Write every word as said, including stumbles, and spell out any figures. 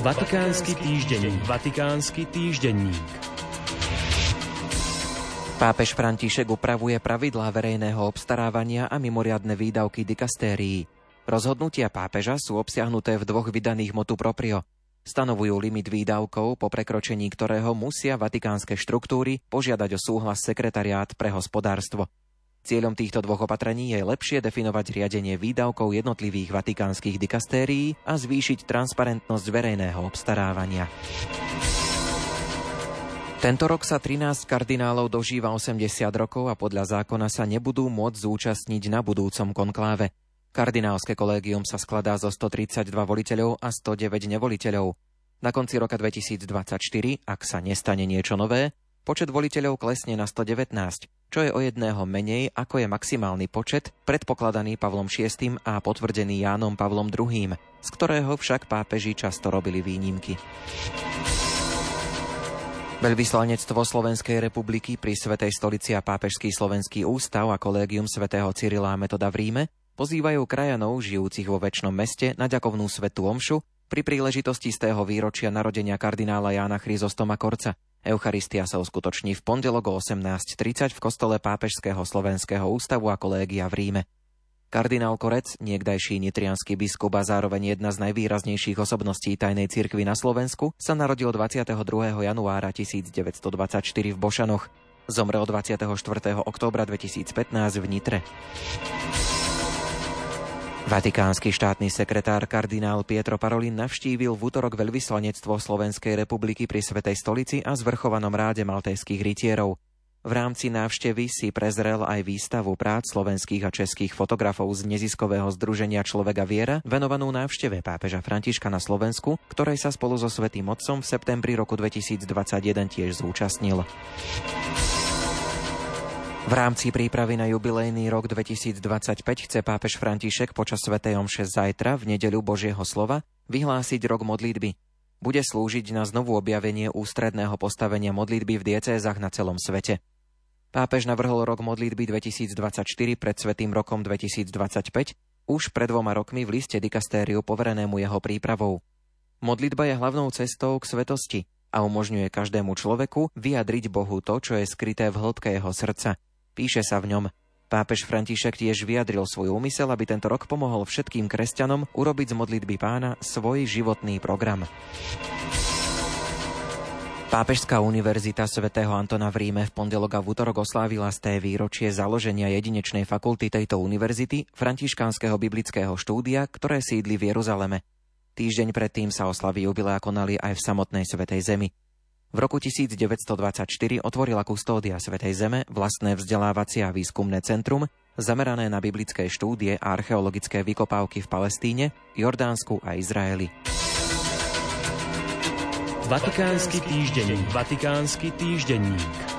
Vatikánsky týždenník. Vatikánsky týždenník. Pápež František upravuje pravidlá verejného obstarávania a mimoriadne výdavky dikastérií. Rozhodnutia pápeža sú obsiahnuté v dvoch vydaných motu proprio. Stanovujú limit výdavkov, po prekročení ktorého musia vatikánske štruktúry požiadať o súhlas sekretariát pre hospodárstvo. Cieľom týchto dvoch opatrení je lepšie definovať riadenie výdavkov jednotlivých vatikánskych dikastérií a zvýšiť transparentnosť verejného obstarávania. Tento rok sa trinásť kardinálov dožíva osemdesiat rokov a podľa zákona sa nebudú môcť zúčastniť na budúcom konkláve. Kardinálske kolégium sa skladá zo stotridsaťdva voliteľov a stodeväť nevoliteľov. Na konci roka dvetisícdvadsaťštyri, ak sa nestane niečo nové, počet voliteľov klesne na stodevätnásť, čo je o jedného menej, ako je maximálny počet, predpokladaný Pavlom šiestym a potvrdený Jánom Pavlom druhým, z ktorého však pápeži často robili výnimky. Veľvyslanectvo Slovenskej republiky pri Svätej stolici a Pápežský slovenský ústav a kolégium svätého Cyrila a Metoda v Ríme pozývajú krajanov žijúcich vo Večnom meste na ďakovnú svätú omšu pri príležitosti stého výročia narodenia kardinála Jána Chryzostoma Korca. Eucharistia sa uskutoční v pondelok o osemnásť tridsať v kostole Pápežského slovenského ústavu a kolégia v Ríme. Kardinál Korec, niekdajší nitriansky biskup a zároveň jedna z najvýraznejších osobností tajnej cirkvi na Slovensku, sa narodil dvadsiateho druhého januára tisícdeväťstodvadsaťštyri v Bošanoch. Zomrel dvadsiateho štvrtého októbra dvetisícpätnásť v Nitre. Vatikánsky štátny sekretár kardinál Pietro Parolin navštívil v útorok veľvyslanectvo Slovenskej republiky pri Svätej stolici a zvrchovanom ráde maltéskych rytierov. V rámci návštevy si prezrel aj výstavu prác slovenských a českých fotografov z neziskového združenia Človeka Viera, venovanú návšteve pápeža Františka na Slovensku, ktorej sa spolu so Svätým Otcom v septembri roku dvetisícdvadsaťjeden tiež zúčastnil. V rámci prípravy na jubilejný rok dvetisícdvadsaťpäť chce pápež František počas svätej omše zajtra v nedeľu Božieho slova vyhlásiť rok modlitby. Bude slúžiť na znovu objavenie ústredného postavenia modlitby v diecézach na celom svete. Pápež navrhol rok modlitby dvetisícdvadsaťštyri pred Svätým rokom dvetisícdvadsaťpäť už pred dvoma rokmi v liste dikastériu poverenému jeho prípravou. Modlitba je hlavnou cestou k svetosti a umožňuje každému človeku vyjadriť Bohu to, čo je skryté v hĺbke jeho srdca. Píše sa v ňom. Pápež František tiež vyjadril svoj úmysel, aby tento rok pomohol všetkým kresťanom urobiť z modlitby Pána svoj životný program. Pápežská univerzita svätého Antona v Ríme v pondelok a v útorok oslávila sté výročie založenia jedinečnej fakulty tejto univerzity, františkánskeho biblického štúdia, ktoré sídli v Jeruzaleme. Týždeň predtým sa oslavy jubilea konali aj v samotnej Svätej Zemi. V roku devätnásť dvadsaťštyri otvorila Custódia svätej Zeme vlastné vzdelávacie a výskumné centrum zamerané na biblické štúdie a archeologické vykopávky v Palestíne, Jordánsku a Izraeli. Vatikánsky týždenník. Vatikánsky týždenník.